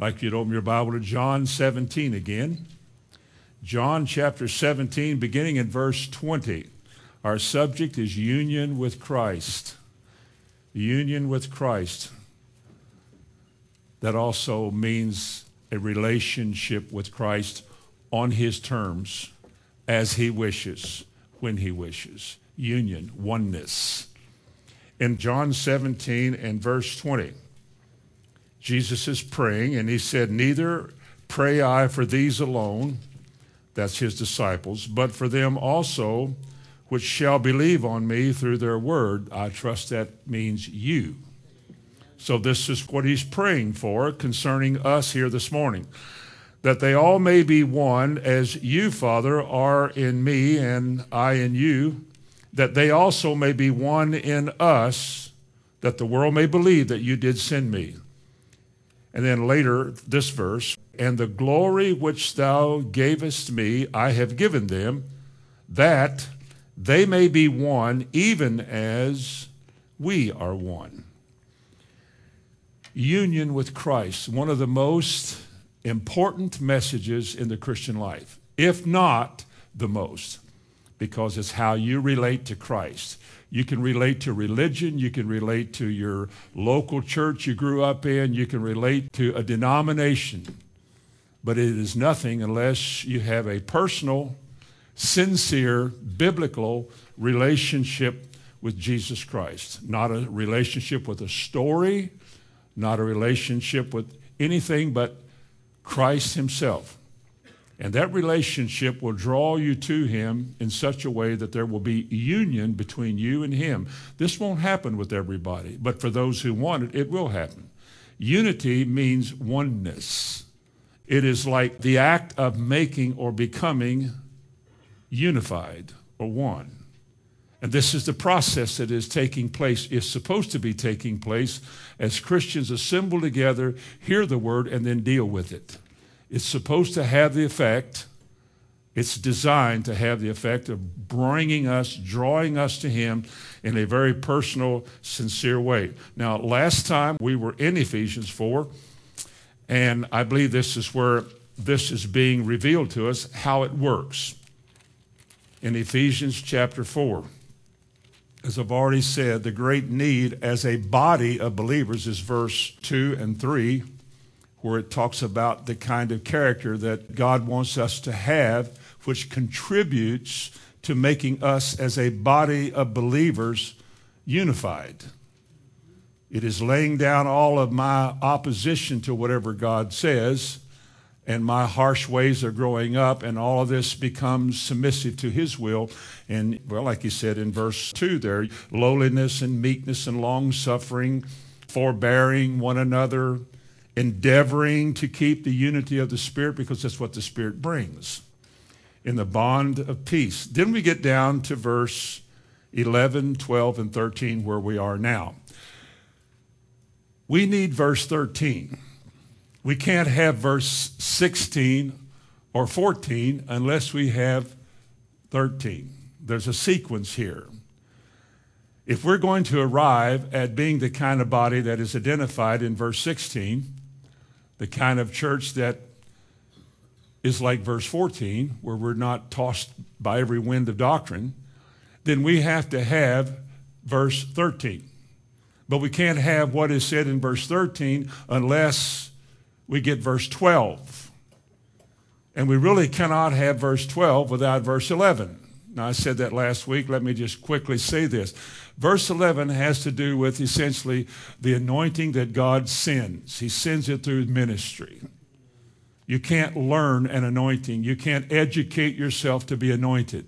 Like if you'd open your Bible to John 17 again. John chapter 17, beginning in verse 20. Our subject is union with Christ. Union with Christ. That also means a relationship with Christ on his terms, as he wishes, when he wishes. Union, oneness. In John 17 and verse 20, Jesus is praying, and he said, "Neither pray I for these alone," that's his disciples, "but for them also which shall believe on me through their word." I trust that means you. So this is what he's praying for concerning us here this morning, that they all may be one as you, Father, are in me and I in you, that they also may be one in us, that the world may believe that you did send me. And then later, this verse, "And the glory which thou gavest me, I have given them, that they may be one, even as we are one." Union with Christ, one of the most important messages in the Christian life, if not the most, because it's how you relate to Christ. You can relate to religion, you can relate to your local church you grew up in, you can relate to a denomination, but it is nothing unless you have a personal, sincere, biblical relationship with Jesus Christ, not a relationship with a story, not a relationship with anything but Christ himself. And that relationship will draw you to him in such a way that there will be union between you and him. This won't happen with everybody, but for those who want it, it will happen. Unity means oneness. It is like the act of making or becoming unified or one. And this is the process that is taking place, is supposed to be taking place as Christians assemble together, hear the word, and then deal with it. It's supposed to have the effect, it's designed to have the effect of bringing us, drawing us to him in a very personal, sincere way. Now, last time we were in Ephesians 4, and I believe this is where this is being revealed to us, how it works. In Ephesians chapter 4. As I've already said, the great need as a body of believers is verse 2 and 3, where it talks about the kind of character that God wants us to have, which contributes to making us as a body of believers unified. It is laying down all of my opposition to whatever God says, and my harsh ways are growing up, and all of this becomes submissive to his will. And, well, like he said in verse 2 there, lowliness and meekness and long-suffering, forbearing one another, endeavoring to keep the unity of the Spirit, because that's what the Spirit brings, in the bond of peace. Then we get down to verse 11, 12, and 13, where we are now. We need verse 13. We can't have verse 16 or 14 unless we have 13. There's a sequence here. If we're going to arrive at being the kind of body that is identified in verse 16, the kind of church that is like verse 14, where we're not tossed by every wind of doctrine, then we have to have verse 13. But we can't have what is said in verse 13 unless we get verse 12, and we really cannot have verse 12 without verse 11. Now, I said that last week. Let me just quickly say this. Verse 11 has to do with essentially the anointing that God sends. He sends it through ministry. You can't learn an anointing. You can't educate yourself to be anointed.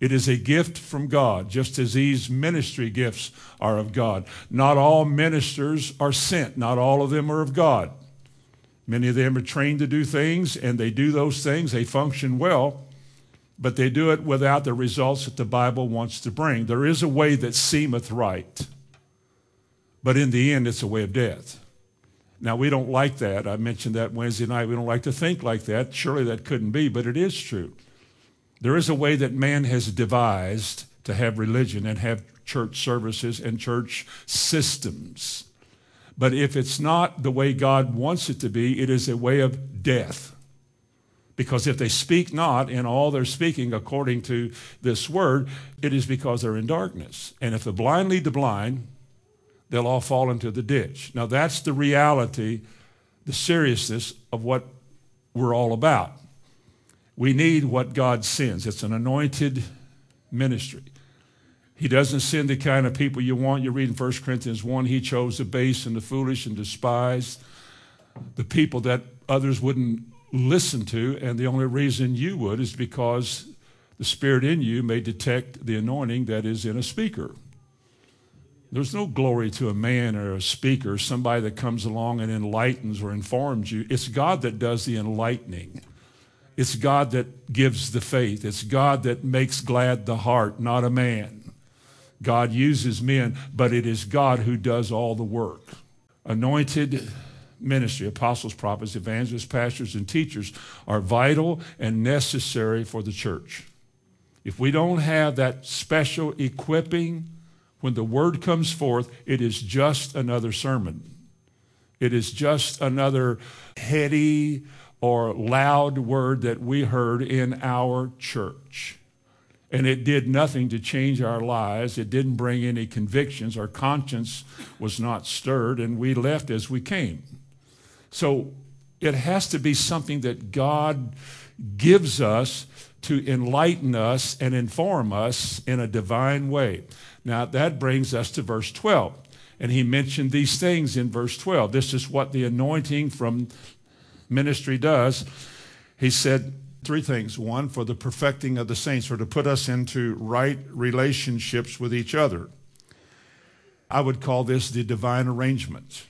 It is a gift from God, just as these ministry gifts are of God. Not all ministers are sent. Not all of them are of God. Many of them are trained to do things, and they do those things. They function well, but they do it without the results that the Bible wants to bring. There is a way that seemeth right, but in the end, it's a way of death. Now, we don't like that. I mentioned that Wednesday night. We don't like to think like that. Surely that couldn't be, but it is true. There is a way that man has devised to have religion and have church services and church systems. But if it's not the way God wants it to be, it is a way of death. Because if they speak not in all their speaking according to this word, it is because they're in darkness. And if the blind lead the blind, they'll all fall into the ditch. Now that's the reality, the seriousness of what we're all about. We need what God sends. It's an anointed ministry. He doesn't send the kind of people you want. You read in 1 Corinthians 1, he chose the base and the foolish and despised, the people that others wouldn't listen to, and the only reason you would is because the Spirit in you may detect the anointing that is in a speaker. There's no glory to a man or a speaker, somebody that comes along and enlightens or informs you. It's God that does the enlightening. It's God that gives the faith. It's God that makes glad the heart, not a man. God uses men, but it is God who does all the work. Anointed ministry, apostles, prophets, evangelists, pastors, and teachers are vital and necessary for the church. If we don't have that special equipping, when the word comes forth, it is just another sermon. It is just another heady or loud word that we heard in our church. And it did nothing to change our lives. It didn't bring any convictions. Our conscience was not stirred, and we left as we came. So it has to be something that God gives us to enlighten us and inform us in a divine way. Now that brings us to verse 12. And he mentioned these things in verse 12. This is what the anointing from ministry does. He said three things. One, for the perfecting of the saints, or to put us into right relationships with each other. I would call this the divine arrangement.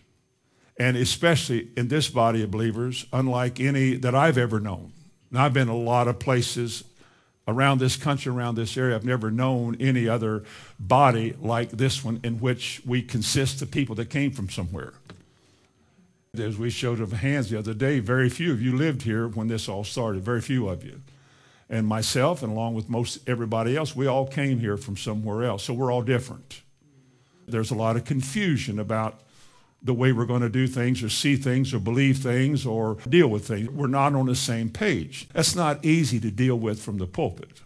And especially in this body of believers, unlike any that I've ever known. And I've been a lot of places around this country, around this area. I've never known any other body like this one in which we consist of people that came from somewhere. As we showed of hands the other day, very few of you lived here when this all started, very few of you. And myself, and along with most everybody else, we all came here from somewhere else. So we're all different. There's a lot of confusion about the way we're going to do things or see things or believe things or deal with things. We're not on the same page. That's not easy to deal with from the pulpit.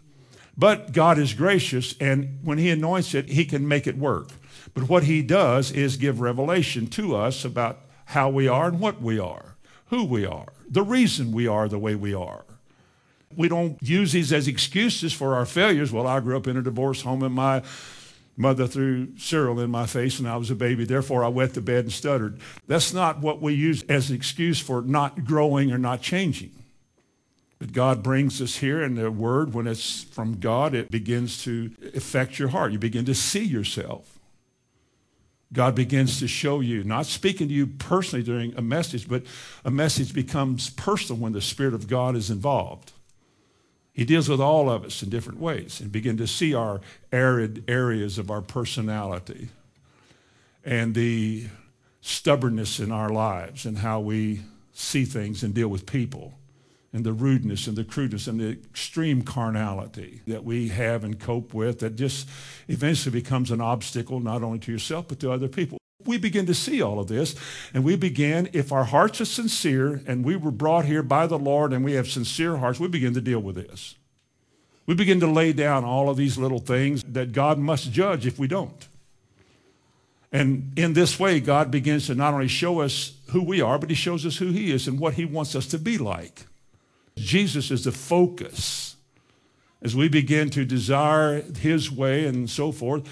But God is gracious, and when he anoints it, he can make it work. But what he does is give revelation to us about how we are and what we are, who we are, the reason we are the way we are. We don't use these as excuses for our failures. Well, I grew up in a divorce home, and my mother threw cereal in my face when I was a baby. Therefore, I wet the bed and stuttered. That's not what we use as an excuse for not growing or not changing. But God brings us here, and the word, when it's from God, it begins to affect your heart. You begin to see yourself. God begins to show you, not speaking to you personally during a message, but a message becomes personal when the Spirit of God is involved. He deals with all of us in different ways and begin to see our arid areas of our personality and the stubbornness in our lives and how we see things and deal with people and the rudeness and the crudeness and the extreme carnality that we have and cope with that just eventually becomes an obstacle not only to yourself but to other people. We begin to see all of this, and we begin, if our hearts are sincere, and we were brought here by the Lord, and we have sincere hearts, we begin to deal with this. We begin to lay down all of these little things that God must judge if we don't. And in this way, God begins to not only show us who we are, but he shows us who he is and what he wants us to be like. Jesus is the focus. As we begin to desire his way and so forth,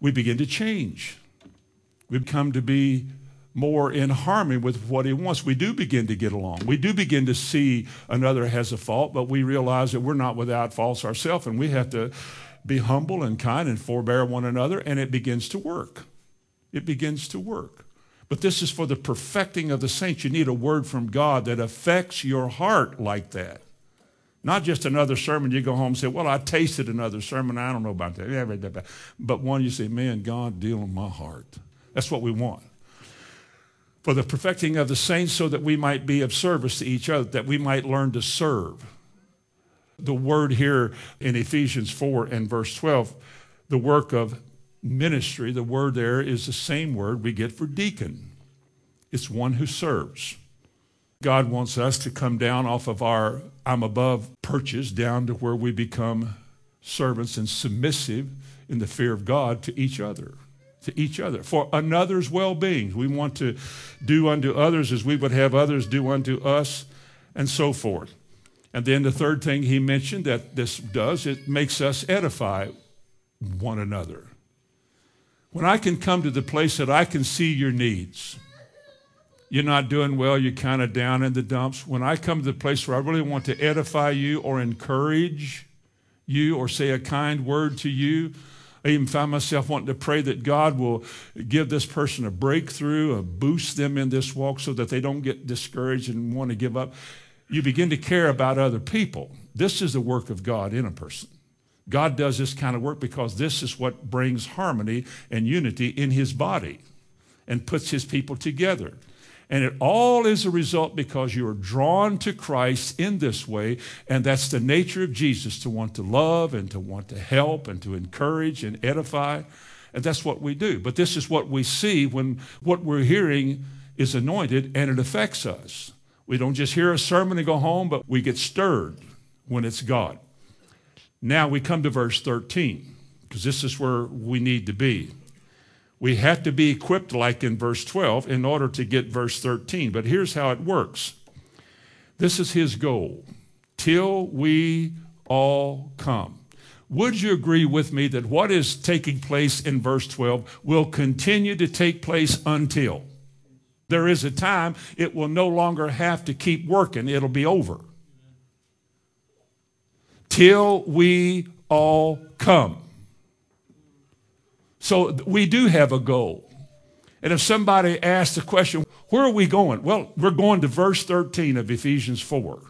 we begin to change. We've come to be more in harmony with what he wants. We do begin to get along. We do begin to see another has a fault, but we realize that we're not without faults ourselves, and we have to be humble and kind and forbear one another, and it begins to work. It begins to work. But this is for the perfecting of the saints. You need a word from God that affects your heart like that. Not just another sermon. You go home and say, well, I tasted another sermon. I don't know about that. But one, you say, man, God, deal with my heart. That's what we want. For the perfecting of the saints, so that we might be of service to each other, that we might learn to serve. The word here in Ephesians 4 and verse 12, the work of ministry, the word there is the same word we get for deacon. It's one who serves. God wants us to come down off of our I'm above perches down to where we become servants and submissive in the fear of God to each other. To each other, for another's well-being. We want to do unto others as we would have others do unto us, and so forth. And then the third thing he mentioned that this does, it makes us edify one another. When I can come to the place that I can see your needs, you're not doing well, you're kind of down in the dumps. When I come to the place where I really want to edify you or encourage you or say a kind word to you, I even find myself wanting to pray that God will give this person a breakthrough, a boost them in this walk so that they don't get discouraged and want to give up. You begin to care about other people. This is the work of God in a person. God does this kind of work because this is what brings harmony and unity in his body and puts his people together. And it all is a result because you are drawn to Christ in this way, and that's the nature of Jesus, to want to love and to want to help and to encourage and edify, and that's what we do. But this is what we see when what we're hearing is anointed, and it affects us. We don't just hear a sermon and go home, but we get stirred when it's God. Now we come to verse 13, because this is where we need to be. We have to be equipped like in verse 12 in order to get verse 13. But here's how it works. This is his goal. Till we all come. Would you agree with me that what is taking place in verse 12 will continue to take place until? There is a time it will no longer have to keep working. It'll be over. Till we all come. So we do have a goal. And if somebody asks the question, where are we going? Well, we're going to verse 13 of Ephesians 4.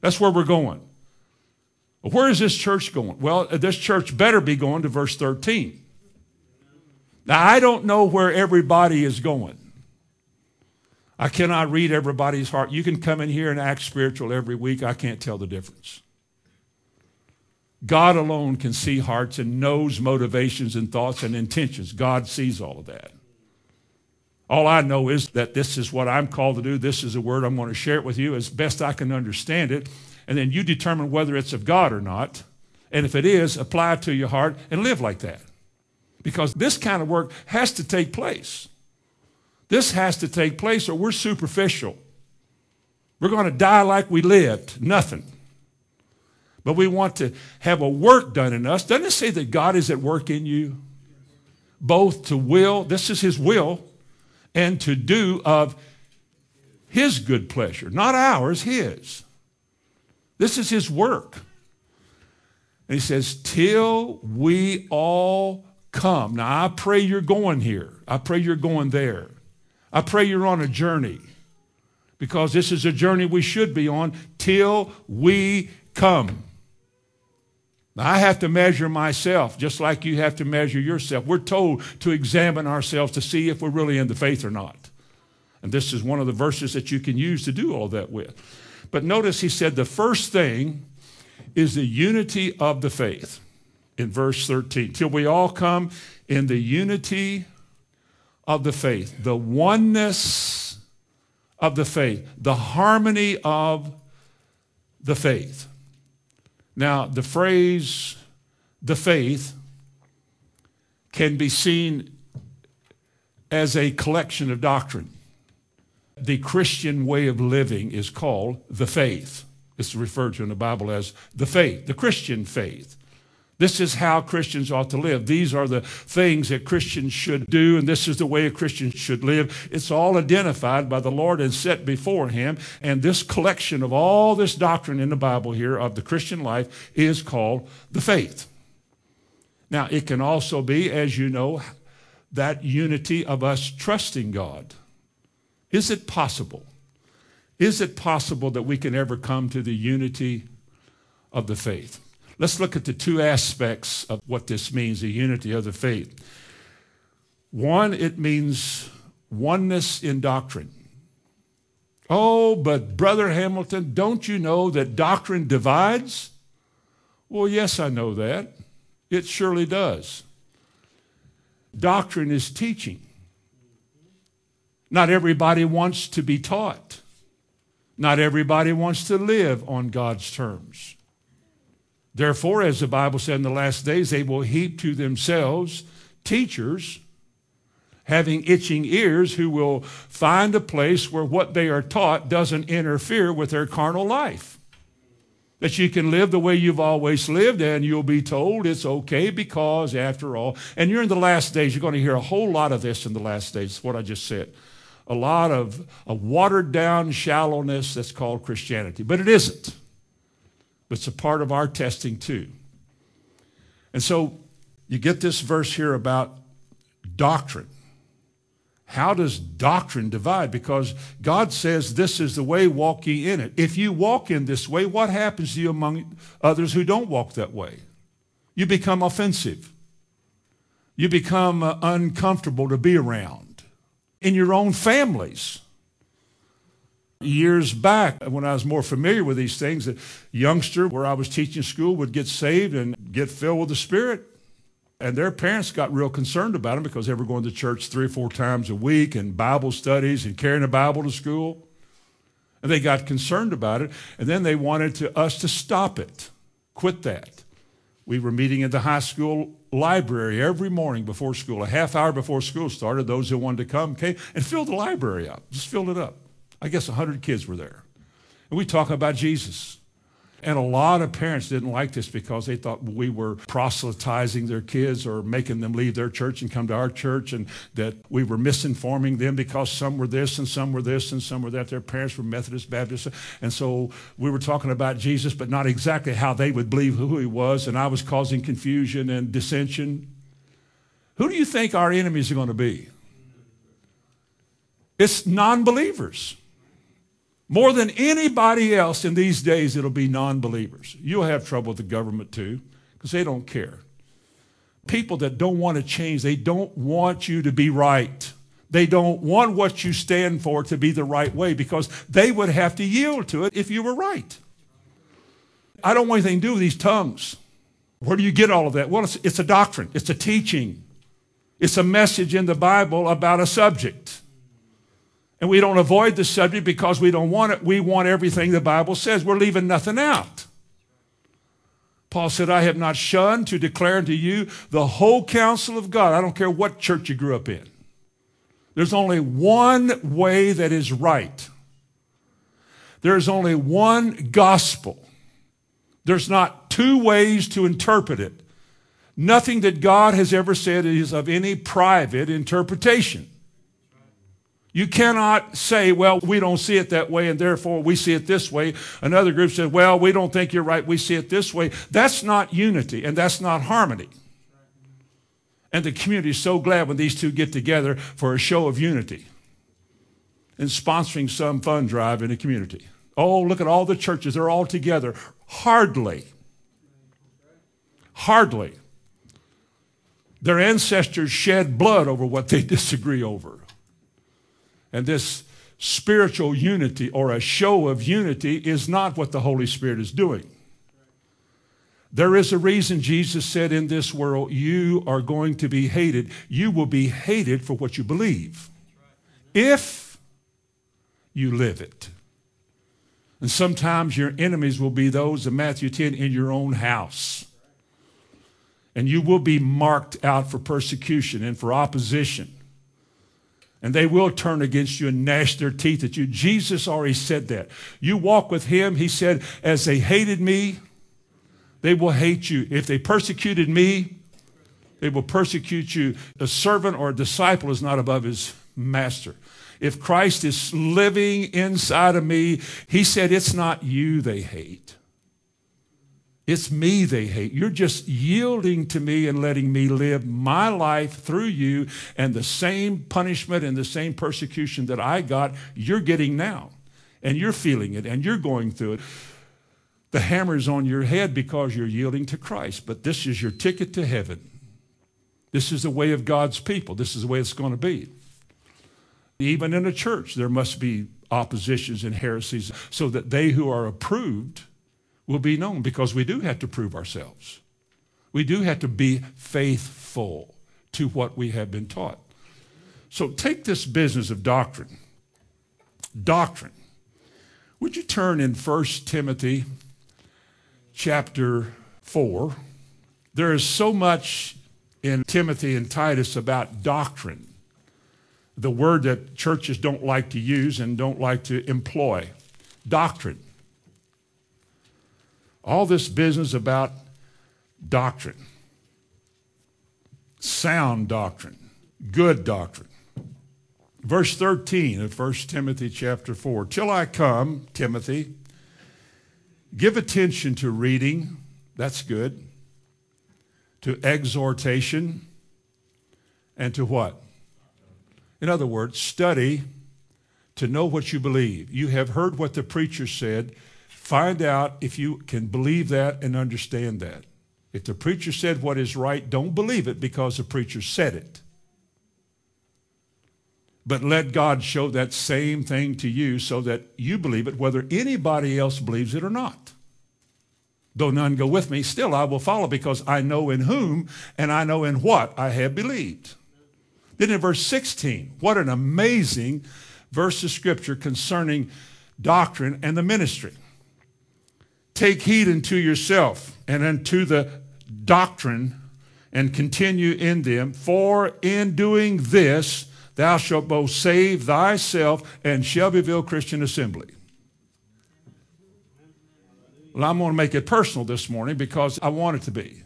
That's where we're going. Where is this church going? Well, this church better be going to verse 13. Now, I don't know where everybody is going. I cannot read everybody's heart. You can come in here and act spiritual every week. I can't tell the difference. God alone can see hearts and knows motivations and thoughts and intentions. God sees all of that. All I know is that this is what I'm called to do. This is a word I'm going to share it with you as best I can understand it. And then you determine whether it's of God or not. And if it is, apply it to your heart and live like that. Because this kind of work has to take place. This has to take place or we're superficial. We're going to die like we lived. Nothing. But we want to have a work done in us. Doesn't it say that God is at work in you? Both to will, this is his will, and to do of his good pleasure. Not ours, his. This is his work. And he says, till we all come. Now, I pray you're going here. I pray you're going there. I pray you're on a journey. Because this is a journey we should be on till we come. Now, I have to measure myself just like you have to measure yourself. We're told to examine ourselves to see if we're really in the faith or not. And this is one of the verses that you can use to do all that with. But notice he said the first thing is the unity of the faith in verse 13. Till we all come in the unity of the faith, the oneness of the faith, the harmony of the faith. Now, the phrase, the faith, can be seen as a collection of doctrine. The Christian way of living is called the faith. It's referred to in the Bible as the faith, the Christian faith. This is how Christians ought to live. These are the things that Christians should do, and this is the way a Christian should live. It's all identified by the Lord and set before him, and this collection of all this doctrine in the Bible here of the Christian life is called the faith. Now, it can also be, as you know, that unity of us trusting God. Is it possible? Is it possible that we can ever come to the unity of the faith? Let's look at the two aspects of what this means, the unity of the faith. One, it means oneness in doctrine. Oh, but Brother Hamilton, don't you know that doctrine divides? Well, yes, I know that. It surely does. Doctrine is teaching. Not everybody wants to be taught. Not everybody wants to live on God's terms. Therefore, as the Bible said, in the last days, they will heap to themselves teachers having itching ears, who will find a place where what they are taught doesn't interfere with their carnal life. That you can live the way you've always lived, and you'll be told it's okay because, after all, and you're in the last days. You're going to hear a whole lot of this in the last days, what I just said. A lot of a watered-down shallowness that's called Christianity. But it isn't. It's a part of our testing too. And so you get this verse here about doctrine. How does doctrine divide? Because God says, this is the way, walk ye in it. If you walk in this way, what happens to you among others who don't walk that way? You become offensive. You become uncomfortable to be around. In your own families. Years back, when I was more familiar with these things, a youngster where I was teaching school would get saved and get filled with the Spirit. And their parents got real concerned about them because they were going to church 3 or 4 times a week and Bible studies and carrying a Bible to school. And they got concerned about it. And then they wanted us to stop it, quit that. We were meeting in the high school library every morning before school, a half hour before school started. Those who wanted to come came and filled the library up, just filled it up. I guess 100 kids were there. And we talk about Jesus. And a lot of parents didn't like this because they thought we were proselytizing their kids or making them leave their church and come to our church, and that we were misinforming them because some were this and some were this and some were that. Their parents were Methodist, Baptist. And so we were talking about Jesus, but not exactly how they would believe who he was. And I was causing confusion and dissension. Who do you think our enemies are going to be? It's non-believers. More than anybody else in these days, it'll be non-believers. You'll have trouble with the government too, because they don't care. People that don't want to change, they don't want you to be right. They don't want what you stand for to be the right way, because they would have to yield to it if you were right. I don't want anything to do with these tongues. Where do you get all of that? Well, it's a doctrine. It's a teaching. It's a message in the Bible about a subject. And we don't avoid the subject because we don't want it. We want everything the Bible says. We're leaving nothing out. Paul said, I have not shunned to declare unto you the whole counsel of God. I don't care what church you grew up in. There's only one way that is right. There's only one gospel. There's not two ways to interpret it. Nothing that God has ever said is of any private interpretation. You cannot say, well, we don't see it that way, and therefore we see it this way. Another group said, well, we don't think you're right, we see it this way. That's not unity, and that's not harmony. And the community is so glad when these two get together for a show of unity and sponsoring some fund drive in the community. Oh, look at all the churches. They're all together. Hardly. Hardly. Their ancestors shed blood over what they disagree over. And this spiritual unity, or a show of unity, is not what the Holy Spirit is doing. There is a reason Jesus said, in this world you are going to be hated. You will be hated for what you believe if you live it. And sometimes your enemies will be those of Matthew 10 in your own house. And you will be marked out for persecution and for opposition. And they will turn against you and gnash their teeth at you. Jesus already said that. You walk with him, he said, as they hated me, they will hate you. If they persecuted me, they will persecute you. A servant or a disciple is not above his master. If Christ is living inside of me, he said, it's not you they hate. It's me they hate. You're just yielding to me and letting me live my life through you, and the same punishment and the same persecution that I got, you're getting now, and you're feeling it, and you're going through it. The hammer's on your head because you're yielding to Christ, but this is your ticket to heaven. This is the way of God's people. This is the way it's going to be. Even in a church, there must be oppositions and heresies so that they who are approved will be known, because we do have to prove ourselves. We do have to be faithful to what we have been taught. So take this business of doctrine. Doctrine. Would you turn in 1 Timothy chapter 4? There is so much in Timothy and Titus about doctrine, the word that churches don't like to use and don't like to employ, doctrine. All this business about doctrine, sound doctrine, good doctrine. Verse 13 of 1 Timothy chapter 4, till I come, Timothy, give attention to reading, that's good, to exhortation, and to what? In other words, study to know what you believe. You have heard what the preacher said. Find out if you can believe that and understand that. If the preacher said what is right, don't believe it because the preacher said it. But let God show that same thing to you so that you believe it, whether anybody else believes it or not. Though none go with me, still I will follow because I know in whom and I know in what I have believed. Then in verse 16, what an amazing verse of Scripture concerning doctrine and the ministry. Take heed unto yourself and unto the doctrine and continue in them, for in doing this thou shalt both save thyself and Shelbyville Christian Assembly. Well, I'm going to make it personal this morning because I want it to be.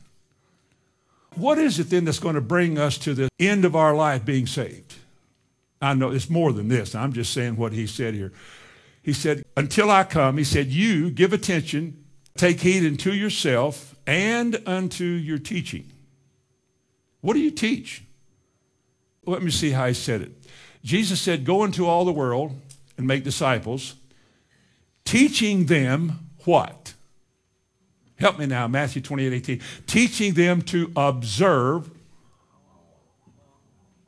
What is it then that's going to bring us to the end of our life being saved? I know it's more than this. I'm just saying what he said here. He said, until I come, he said, you give attention, take heed unto yourself and unto your teaching. What do you teach? Let me see how he said it. Jesus said, go into all the world and make disciples, teaching them what? Help me now, Matthew 28:18. Teaching them to observe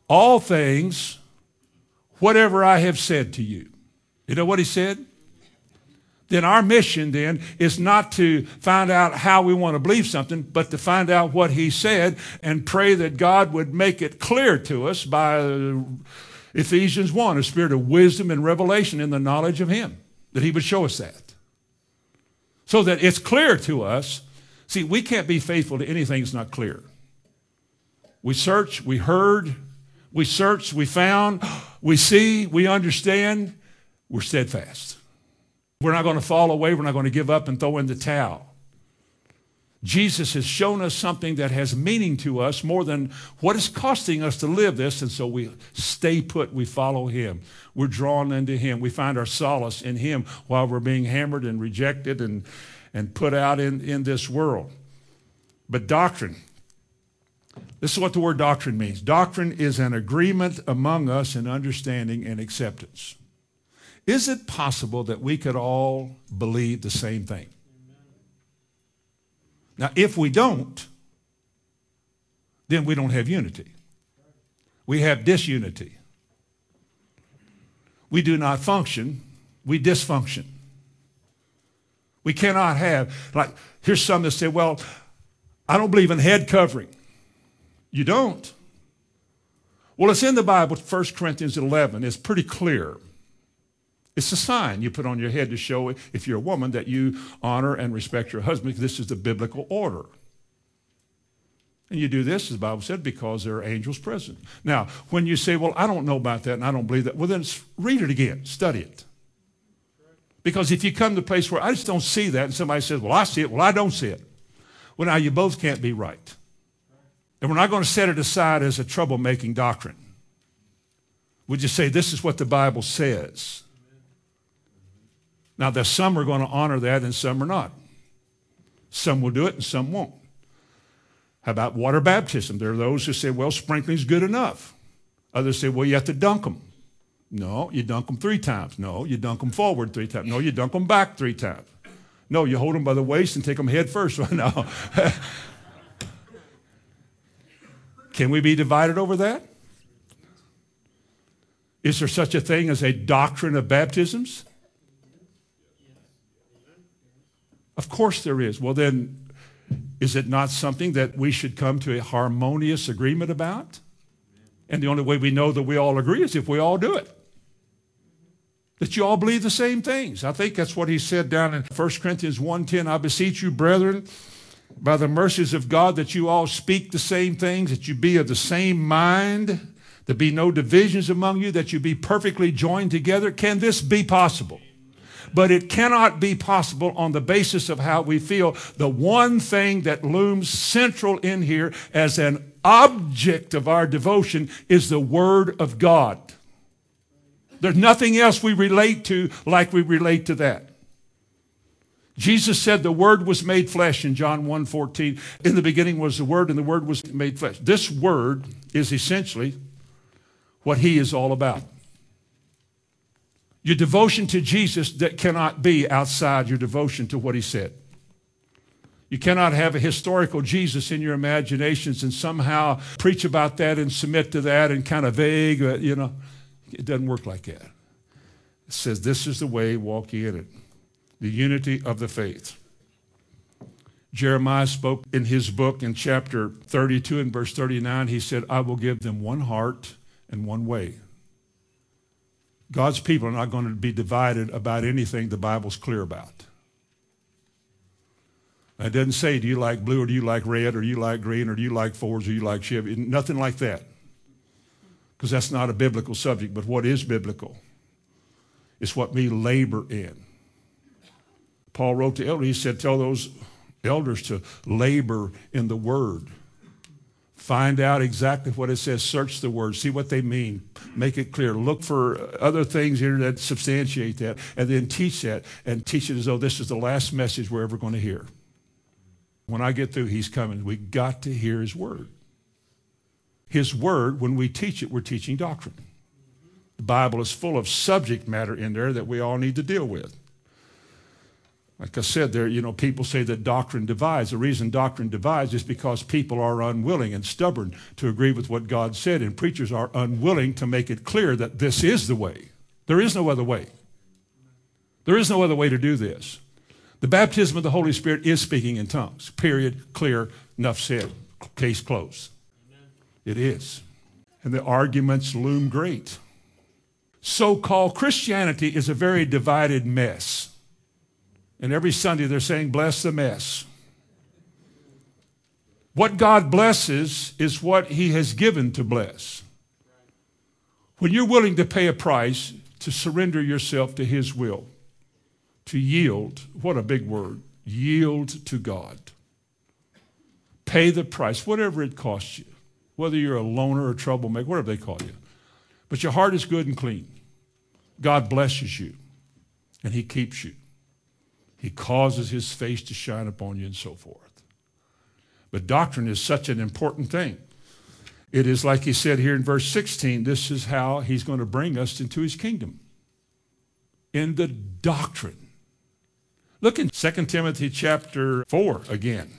all things, whatever I have said to you. You know what he said? Then our mission then is not to find out how we want to believe something, but to find out what he said and pray that God would make it clear to us by Ephesians 1, a spirit of wisdom and revelation in the knowledge of him, that he would show us that. So that it's clear to us. See, we can't be faithful to anything that's not clear. We search, we heard, we search, we found, we see, we understand, we're steadfast. We're not going to fall away. We're not going to give up and throw in the towel. Jesus has shown us something that has meaning to us more than what is costing us to live this, and so we stay put. We follow him. We're drawn into him. We find our solace in him while we're being hammered and rejected and put out in this world. But doctrine, this is what the word doctrine means. Doctrine is an agreement among us in understanding and acceptance. Is it possible that we could all believe the same thing? Now, if we don't, then we don't have unity. We have disunity. We do not function. We dysfunction. We cannot have, like, here's some that say, well, I don't believe in head covering. You don't. Well, it's in the Bible, 1 Corinthians 11. It's pretty clear. It's a sign you put on your head to show, if you're a woman, that you honor and respect your husband. This is the biblical order. And you do this, as the Bible said, because there are angels present. Now, when you say, well, I don't know about that and I don't believe that, well, then read it again. Study it. Because if you come to a place where I just don't see that and somebody says, well, I see it, well, I don't see it. Well, now, you both can't be right. And we're not going to set it aside as a troublemaking doctrine. We just say, this is what the Bible says. Now, some are going to honor that and some are not. Some will do it and some won't. How about water baptism? There are those who say, well, sprinkling's good enough. Others say, well, you have to dunk them. No, you dunk them 3 times. No, you dunk them forward 3 times. No, you dunk them back 3 times. No, you hold them by the waist and take them head first. No. Can we be divided over that? Is there such a thing as a doctrine of baptisms? Of course there is. Well, then, is it not something that we should come to a harmonious agreement about? And the only way we know that we all agree is if we all do it. That you all believe the same things. I think that's what he said down in 1 Corinthians 1:10. I beseech you, brethren, by the mercies of God, that you all speak the same things, that you be of the same mind, there be no divisions among you, that you be perfectly joined together. Can this be possible? But it cannot be possible on the basis of how we feel. The one thing that looms central in here as an object of our devotion is the Word of God. There's nothing else we relate to like we relate to that. Jesus said the Word was made flesh in John 1:14. In the beginning was the Word, and the Word was made flesh. This Word is essentially what He is all about. Your devotion to Jesus that cannot be outside your devotion to what He said. You cannot have a historical Jesus in your imaginations and somehow preach about that and submit to that and kind of vague, you know. It doesn't work like that. It says this is the way, walk ye in it. The unity of the faith. Jeremiah spoke in his book in chapter 32 and verse 39. He said, I will give them one heart and one way. God's people are not going to be divided about anything the Bible's clear about. It doesn't say, do you like blue or do you like red or do you like green or do you like Fords or you like Chevy? Nothing like that. Because that's not a biblical subject. But what is biblical is what we labor in. Paul wrote to elders, he said, tell those elders to labor in the Word. Find out exactly what it says. Search the Word. See what they mean. Make it clear. Look for other things here that substantiate that, and then teach that, and teach it as though this is the last message we're ever going to hear. When I get through, He's coming. We got to hear His Word. His Word, when we teach it, we're teaching doctrine. The Bible is full of subject matter in there that we all need to deal with. Like I said there, you know, people say that doctrine divides. The reason doctrine divides is because people are unwilling and stubborn to agree with what God said, and preachers are unwilling to make it clear that this is the way. There is no other way. There is no other way to do this. The baptism of the Holy Spirit is speaking in tongues. Period. Clear. Enough said. Case closed. Amen. It is. And the arguments loom great. So-called Christianity is a very divided mess. And every Sunday they're saying, bless the mess. What God blesses is what He has given to bless. When you're willing to pay a price to surrender yourself to His will, to yield, what a big word, yield to God. Pay the price, whatever it costs you, whether you're a loner or a troublemaker, whatever they call you. But your heart is good and clean. God blesses you, and He keeps you. He causes His face to shine upon you and so forth. But doctrine is such an important thing. It is like he said here in verse 16, this is how He's going to bring us into His kingdom. In the doctrine. Look in 2 Timothy chapter 4 again.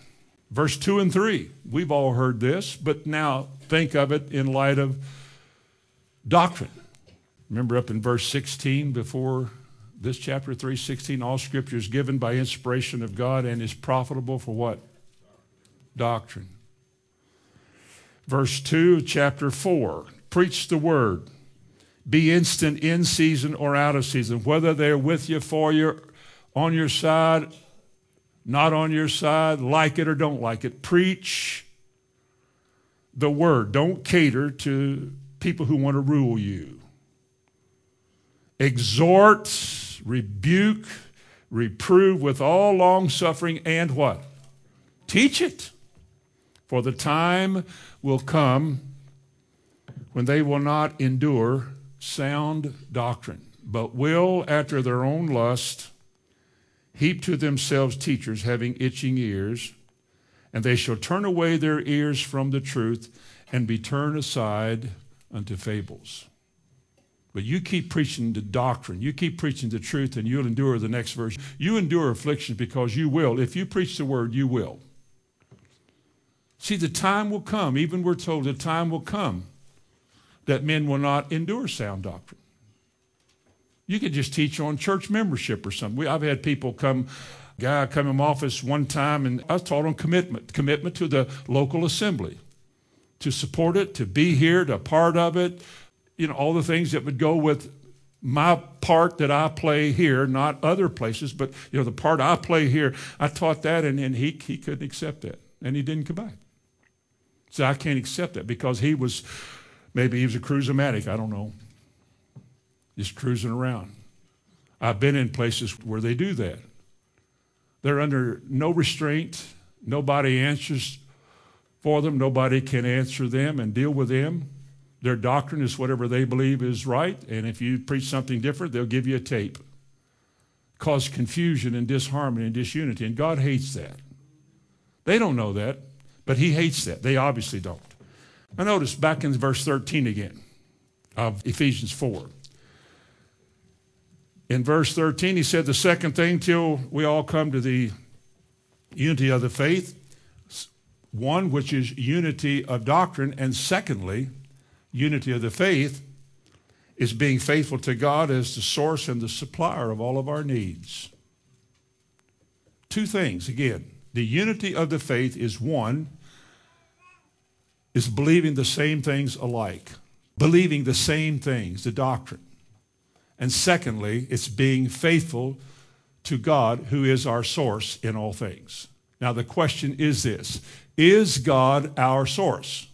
Verse 2 and 3. We've all heard this, but now think of it in light of doctrine. Remember up in verse 16 before this chapter 3:16, all Scripture is given by inspiration of God and is profitable for what? Doctrine. Verse 2, chapter 4, preach the Word. Be instant in season or out of season, whether they're with you, for you, on your side, not on your side, like it or don't like it. Preach the Word. Don't cater to people who want to rule you. Exhort, rebuke, reprove with all long-suffering and what? Teach it. For the time will come when they will not endure sound doctrine, but will, after their own lust, heap to themselves teachers having itching ears, and they shall turn away their ears from the truth and be turned aside unto fables. But you keep preaching the doctrine. You keep preaching the truth, and you'll endure the next verse. You endure afflictions because you will. If you preach the Word, you will. See, the time will come, even we're told the time will come, that men will not endure sound doctrine. You could just teach on church membership or something. I've had people come, a guy come in my office one time, and I was taught on commitment to the local assembly. to support it, to be here, to part of it, you know, all the things that would go with my part that I play here, not other places, but, you know, the part I play here. I taught that, and he couldn't accept that, and he didn't come back. So I can't accept that because he was, maybe he was a cruisomatic, I don't know, just cruising around. I've been in places where they do that. They're under no restraint. Nobody answers for them. Nobody can answer them and deal with them. Their doctrine is whatever they believe is right, and if you preach something different, they'll give you a tape. Cause confusion and disharmony and disunity, and God hates that. They don't know that, but he hates that. They obviously don't. I notice back in verse 13 again of Ephesians 4. In verse 13, he said the second thing, till we all come to the unity of the faith, one, which is unity of doctrine, and secondly, unity of the faith is being faithful to God as the source and the supplier of all of our needs. Two things, again. The unity of the faith is one, is believing the same things alike, believing the same things, the doctrine. And secondly, it's being faithful to God, who is our source in all things. Now the question is this: is God our source?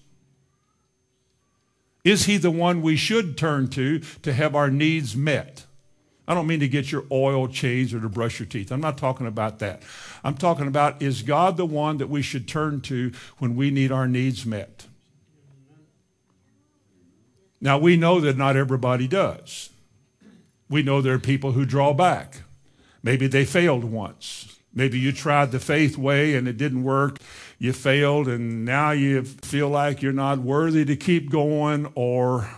Is he the one we should turn to have our needs met? I don't mean to get your oil changed or to brush your teeth. I'm not talking about that. I'm talking about, is God the one that we should turn to when we need our needs met? Now, we know that not everybody does. We know there are people who draw back. Maybe they failed once. Maybe you tried the faith way and it didn't work. You failed, and now you feel like you're not worthy to keep going, or,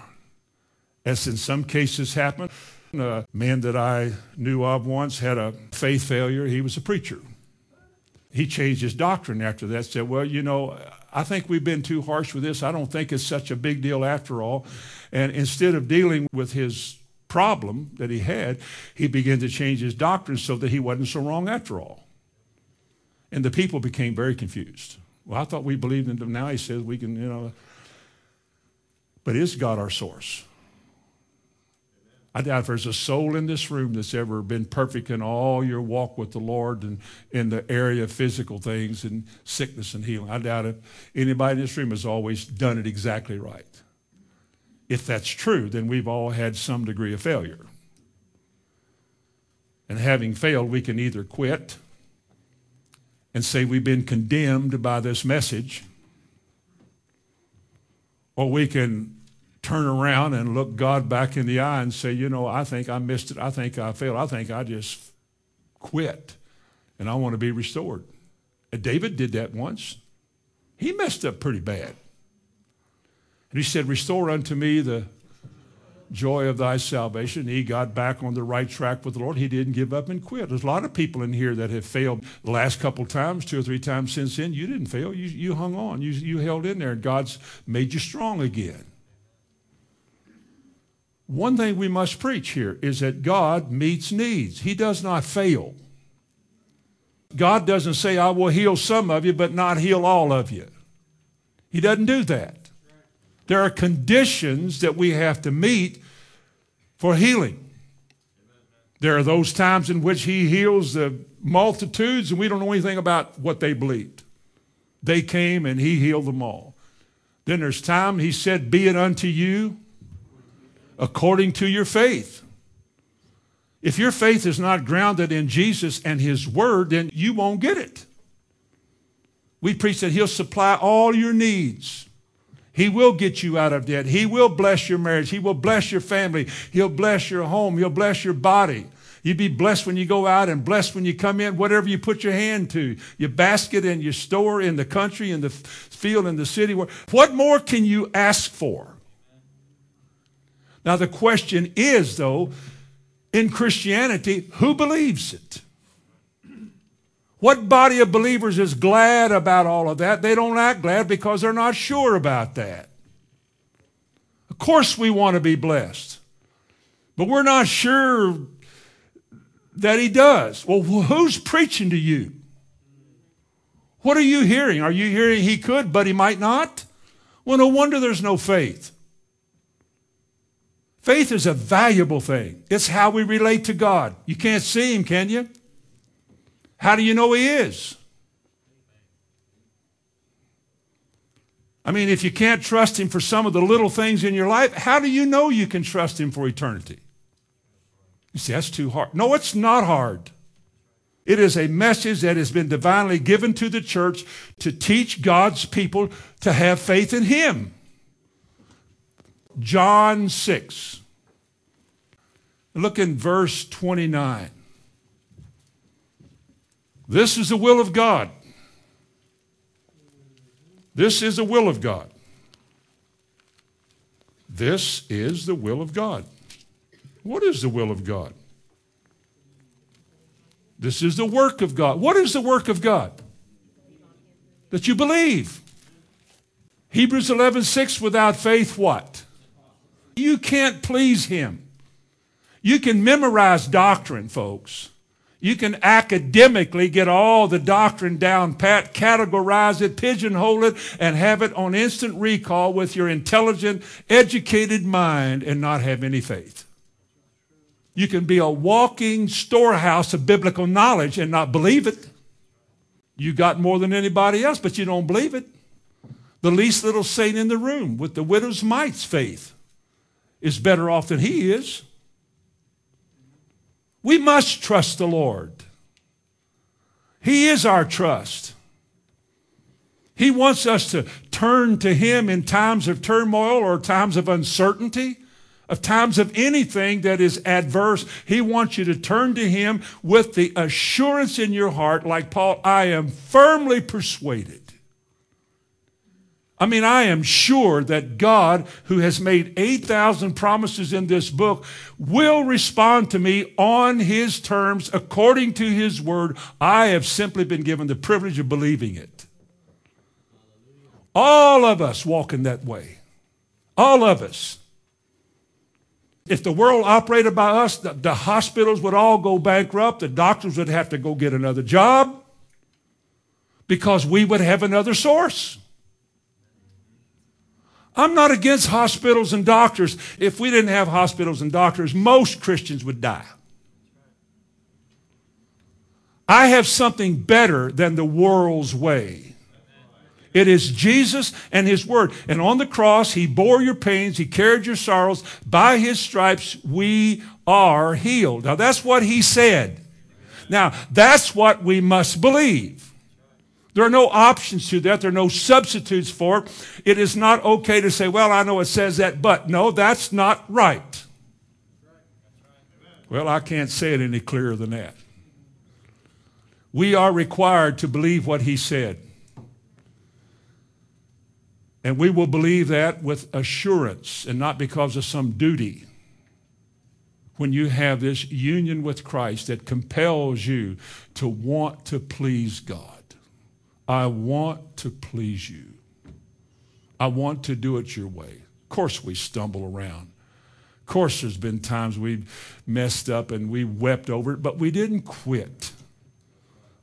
as in some cases happened, a man that I knew of once had a faith failure. He was a preacher. He changed his doctrine after that, said, well, you know, I think we've been too harsh with this. I don't think it's such a big deal after all. And instead of dealing with his problem that he had, he began to change his doctrine so that he wasn't so wrong after all. And the people became very confused. Well, I thought we believed in them. Now he says we can, you know. But is God our source? I doubt if there's a soul in this room that's ever been perfect in all your walk with the Lord and in the area of physical things and sickness and healing. I doubt if anybody in this room has always done it exactly right. If that's true, then we've all had some degree of failure. And having failed, we can either quit and say we've been condemned by this message, or we can turn around and look God back in the eye and say, you know, I think I missed it. I think I failed. I think I just quit, and I want to be restored. And David did that once. He messed up pretty bad. And he said, restore unto me the joy of thy salvation. He got back on the right track with the Lord. He didn't give up and quit. There's a lot of people in here that have failed the last couple times, 2 or 3 times since then. You didn't fail. You hung on. You held in there, and God's made you strong again. One thing we must preach here is that God meets needs. He does not fail. God doesn't say, I will heal some of you, but not heal all of you. He doesn't do that. There are conditions that we have to meet for healing. There are those times in which he heals the multitudes, and we don't know anything about what they believed. They came, and he healed them all. Then there's time he said, be it unto you according to your faith. If your faith is not grounded in Jesus and his word, then you won't get it. We preach that he'll supply all your needs. He will get you out of debt. He will bless your marriage. He will bless your family. He'll bless your home. He'll bless your body. You'll be blessed when you go out and blessed when you come in, whatever you put your hand to, your basket and your store in the country, in the field, in the city. What more can you ask for? Now, the question is, though, in Christianity, who believes it? What body of believers is glad about all of that? They don't act glad because they're not sure about that. Of course we want to be blessed, but we're not sure that he does. Well, who's preaching to you? What are you hearing? Are you hearing he could, but he might not? Well, no wonder there's no faith. Faith is a valuable thing. It's how we relate to God. You can't see him, can you? How do you know he is? I mean, if you can't trust him for some of the little things in your life, how do you know you can trust him for eternity? You see, that's too hard. No, it's not hard. It is a message that has been divinely given to the church to teach God's people to have faith in him. John 6. Look in verse 29. This is the will of God. This is the will of God. This is the will of God. What is the will of God? This is the work of God. What is the work of God? That you believe. Hebrews 11:6, without faith, what? You can't please him. You can memorize doctrine, folks. You can academically get all the doctrine down pat, categorize it, pigeonhole it, and have it on instant recall with your intelligent, educated mind and not have any faith. You can be a walking storehouse of biblical knowledge and not believe it. You got more than anybody else, but you don't believe it. The least little saint in the room with the widow's mite's faith is better off than he is. We must trust the Lord. He is our trust. He wants us to turn to him in times of turmoil or times of uncertainty, of times of anything that is adverse. He wants you to turn to him with the assurance in your heart, like Paul, I am firmly persuaded. I mean, I am sure that God, who has made 8,000 promises in this book, will respond to me on his terms, according to his word. I have simply been given the privilege of believing it. All of us walk in that way. All of us. If the world operated by us, the hospitals would all go bankrupt. The doctors would have to go get another job because we would have another source. I'm not against hospitals and doctors. If we didn't have hospitals and doctors, most Christians would die. I have something better than the world's way. It is Jesus and his word. And on the cross, he bore your pains. He carried your sorrows. By his stripes, we are healed. Now, that's what he said. Now, that's what we must believe. There are no options to that. There are no substitutes for it. It is not okay to say, well, I know it says that, but no, that's not right. Well, I can't say it any clearer than that. We are required to believe what he said. And we will believe that with assurance and not because of some duty. When you have this union with Christ that compels you to want to please God. I want to please you. I want to do it your way. Of course we stumble around. Of course there's been times we've messed up and we wept over it, but we didn't quit.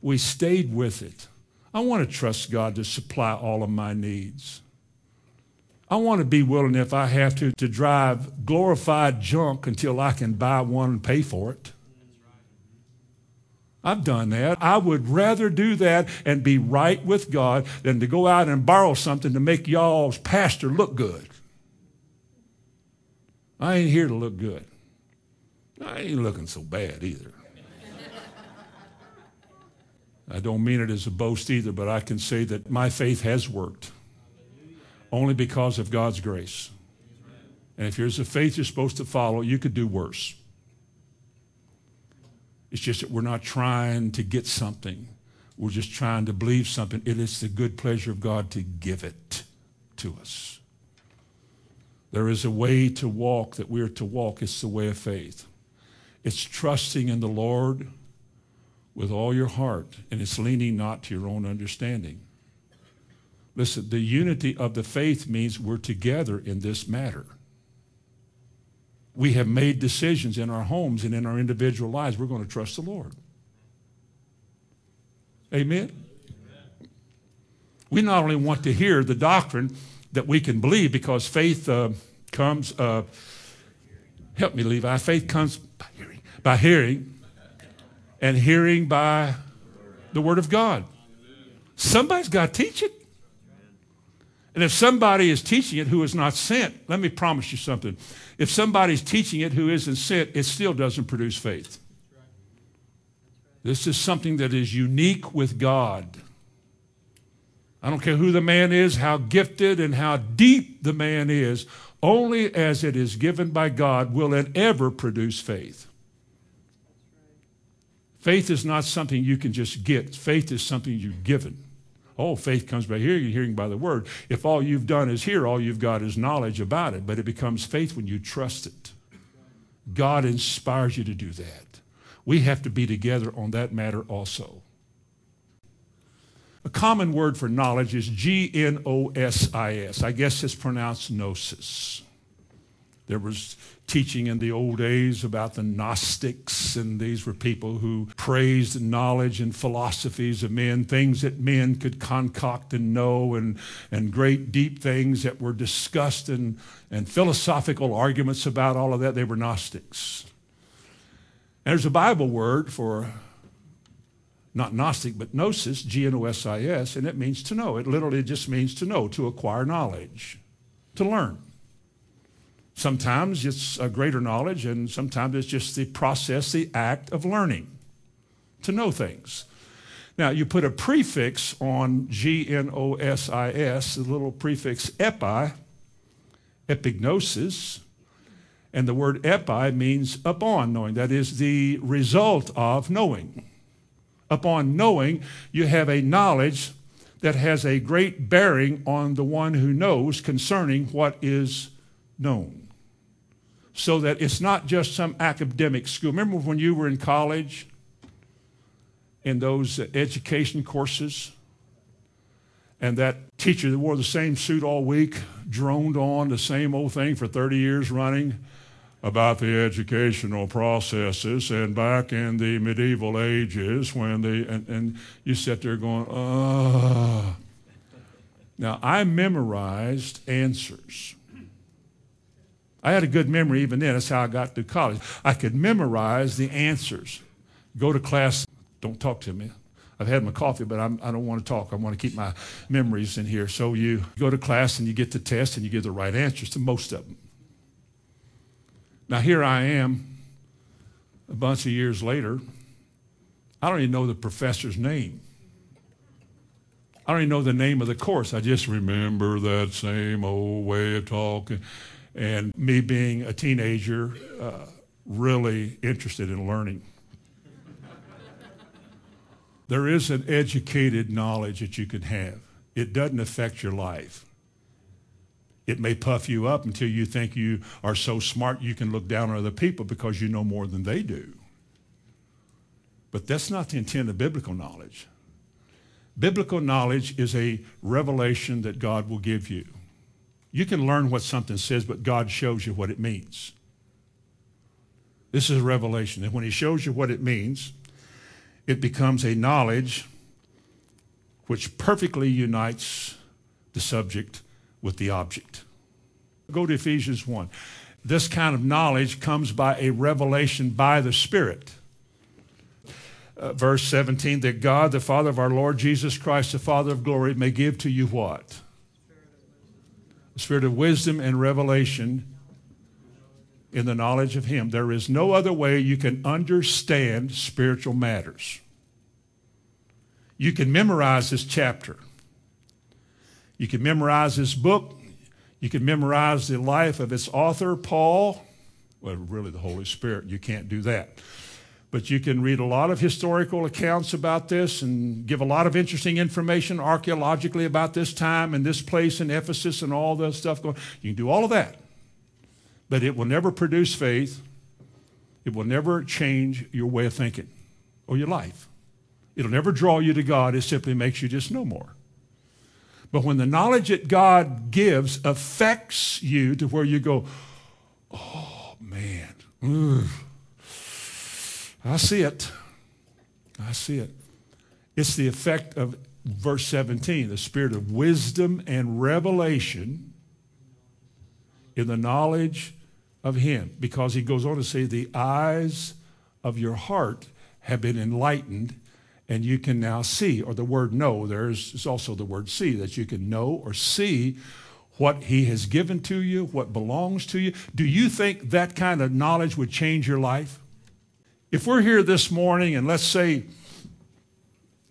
We stayed with it. I want to trust God to supply all of my needs. I want to be willing, if I have to drive glorified junk until I can buy one and pay for it. I've done that. I would rather do that and be right with God than to go out and borrow something to make y'all's pastor look good. I ain't here to look good. I ain't looking so bad either. I don't mean it as a boast either, but I can say that my faith has worked only because of God's grace. And if here's the faith you're supposed to follow, you could do worse. It's just that we're not trying to get something. We're just trying to believe something. It is the good pleasure of God to give it to us. There is a way to walk that we are to walk. It's the way of faith. It's trusting in the Lord with all your heart, and it's leaning not to your own understanding. Listen, the unity of the faith means we're together in this matter. We have made decisions in our homes and in our individual lives. We're going to trust the Lord. Amen? We not only want to hear the doctrine, that we can believe, because faith comes, help me, Levi, faith comes by hearing, and hearing by the word of God. Somebody's got to teach it. And if somebody is teaching it who is not sent, let me promise you something. If somebody's teaching it who isn't sent, it still doesn't produce faith. This is something that is unique with God. I don't care who the man is, how gifted and how deep the man is. Only as it is given by God will it ever produce faith. Faith is not something you can just get. Faith is something you're given. Oh, faith comes by hearing, hearing by the word. If all you've done is hear, all you've got is knowledge about it, but it becomes faith when you trust it. God inspires you to do that. We have to be together on that matter also. A common word for knowledge is Gnosis. I guess it's pronounced gnosis. There was teaching in the old days about the Gnostics, and these were people who praised knowledge and philosophies of men, things that men could concoct and know, and great deep things that were discussed, and philosophical arguments about all of that. They were Gnostics. And there's a Bible word for not Gnostic, but gnosis, Gnosis, and it means to know. It literally just means to know, to acquire knowledge, to learn. Sometimes it's a greater knowledge, and sometimes it's just the process, the act of learning, to know things. Now, you put a prefix on Gnosis, the little prefix epi, epignosis, and the word epi means upon knowing. That is the result of knowing. Upon knowing, you have a knowledge that has a great bearing on the one who knows concerning what is known. So that it's not just some academic school. Remember when you were in college, in those education courses, and that teacher that wore the same suit all week droned on the same old thing for 30 years running about the educational processes, and back in the medieval ages when they, and you sit there going, oh. Now, I memorized answers. I had a good memory even then. That's how I got through college. I could memorize the answers. Go to class. Don't talk to me. I've had my coffee, but I don't want to talk. I want to keep my memories in here. So you go to class and you get the test and you give the right answers to most of them. Now here I am a bunch of years later. I don't even know the professor's name. I don't even know the name of the course. I just remember that same old way of talking. And me being a teenager, really interested in learning. There is an educated knowledge that you can have. It doesn't affect your life. It may puff you up until you think you are so smart you can look down on other people because you know more than they do. But that's not the intent of biblical knowledge. Biblical knowledge is a revelation that God will give you. You can learn what something says, but God shows you what it means. This is a revelation. And when he shows you what it means, it becomes a knowledge which perfectly unites the subject with the object. Go to Ephesians 1. This kind of knowledge comes by a revelation by the Spirit. Verse 17, that God, the Father of our Lord Jesus Christ, the Father of glory, may give to you what? The spirit of wisdom and revelation in the knowledge of him. There is no other way you can understand spiritual matters. You can memorize this chapter. You can memorize this book. You can memorize the life of its author, Paul. Well, really the Holy Spirit. You can't do that. But you can read a lot of historical accounts about this and give a lot of interesting information archaeologically about this time and this place in Ephesus and all that stuff. You can do all of that. But it will never produce faith. It will never change your way of thinking or your life. It'll never draw you to God. It simply makes you just know more. But when the knowledge that God gives affects you to where you go, oh, man, ugh. I see it. I see it. It's the effect of Verse 17, the spirit of wisdom and revelation in the knowledge of him. Because he goes on to say, the eyes of your heart have been enlightened and you can now see, or the word know, there's also the word see, that you can know or see what he has given to you, what belongs to you. Do you think that kind of knowledge would change your life? If we're here this morning, and let's say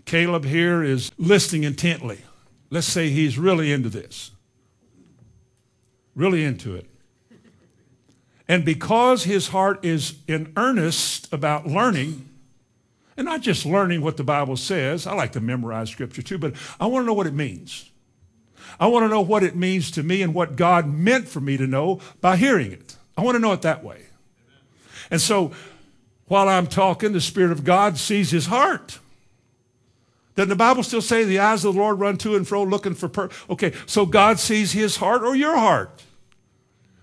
Caleb here is listening intently. Let's say he's really into this, really into it. And because his heart is in earnest about learning, and not just learning what the Bible says, I like to memorize scripture too, but I want to know what it means. I want to know what it means to me and what God meant for me to know by hearing it. I want to know it that way. And so while I'm talking, the Spirit of God sees his heart. Doesn't the Bible still say the eyes of the Lord run to and fro looking for Okay, so God sees his heart or your heart.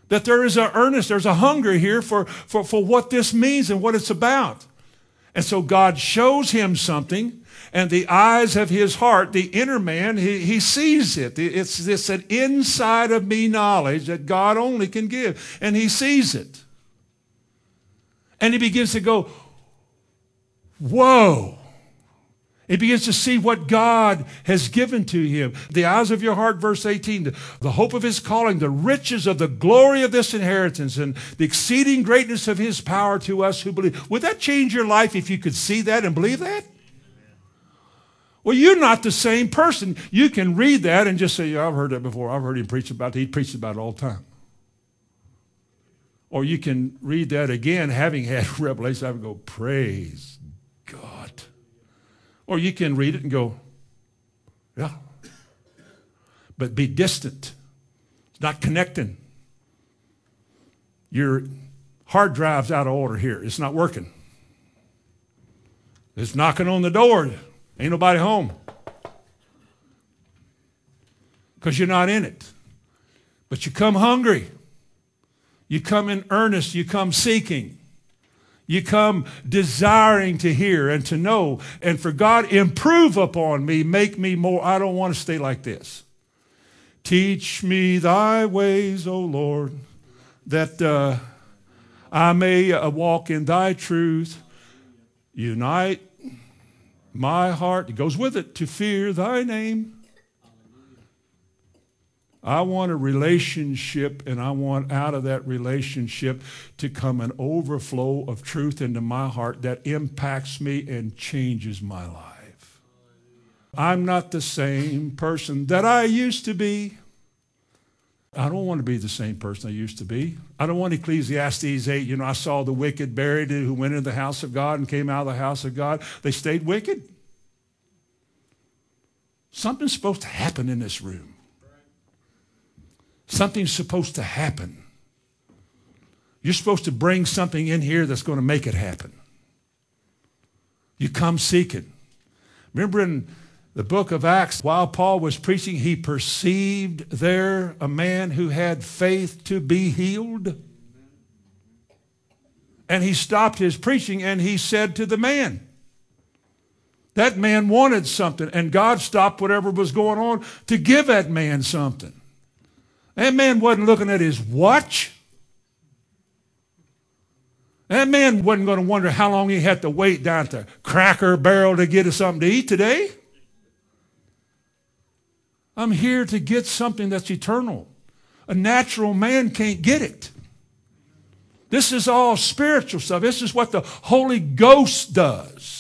That there is an earnest, there's a hunger here for what this means and what it's about. And so God shows him something, and the eyes of his heart, the inner man, he sees it. It's this an inside of me knowledge that God only can give, and he sees it. And he begins to go, whoa. He begins to see what God has given to him. The eyes of your heart, verse 18, the hope of his calling, the riches of the glory of this inheritance, and the exceeding greatness of his power to us who believe. Would that change your life if you could see that and believe that? Well, you're not the same person. You can read that and just say, yeah, I've heard that before. I've heard him preach about it. He preaches about it all the time. Or you can read that again, having had revelation, I would go, praise God. Or you can read it and go, yeah. But be distant. It's not connecting. Your hard drive's out of order here. It's not working. It's knocking on the door. Ain't nobody home. Because you're not in it. But you come hungry. You come in earnest. You come seeking. You come desiring to hear and to know, and for God, improve upon me, make me more. I don't want to stay like this. Teach me thy ways, O Lord, that I may walk in thy truth. Unite my heart, it goes with it, to fear thy name. I want a relationship, and I want out of that relationship to come an overflow of truth into my heart that impacts me and changes my life. I'm not the same person that I used to be. I don't want to be the same person I used to be. I don't want Ecclesiastes 8. You know, I saw the wicked buried who went into the house of God and came out of the house of God. They stayed wicked. Something's supposed to happen in this room. Something's supposed to happen. You're supposed to bring something in here that's going to make it happen. You come seeking. Remember in the book of Acts, while Paul was preaching, he perceived there a man who had faith to be healed. And he stopped his preaching and he said to the man, that man wanted something, and God stopped whatever was going on to give that man something. That man wasn't looking at his watch. That man wasn't going to wonder how long he had to wait down at the Cracker Barrel to get us something to eat today. I'm here to get something that's eternal. A natural man can't get it. This is all spiritual stuff. This is what the Holy Ghost does.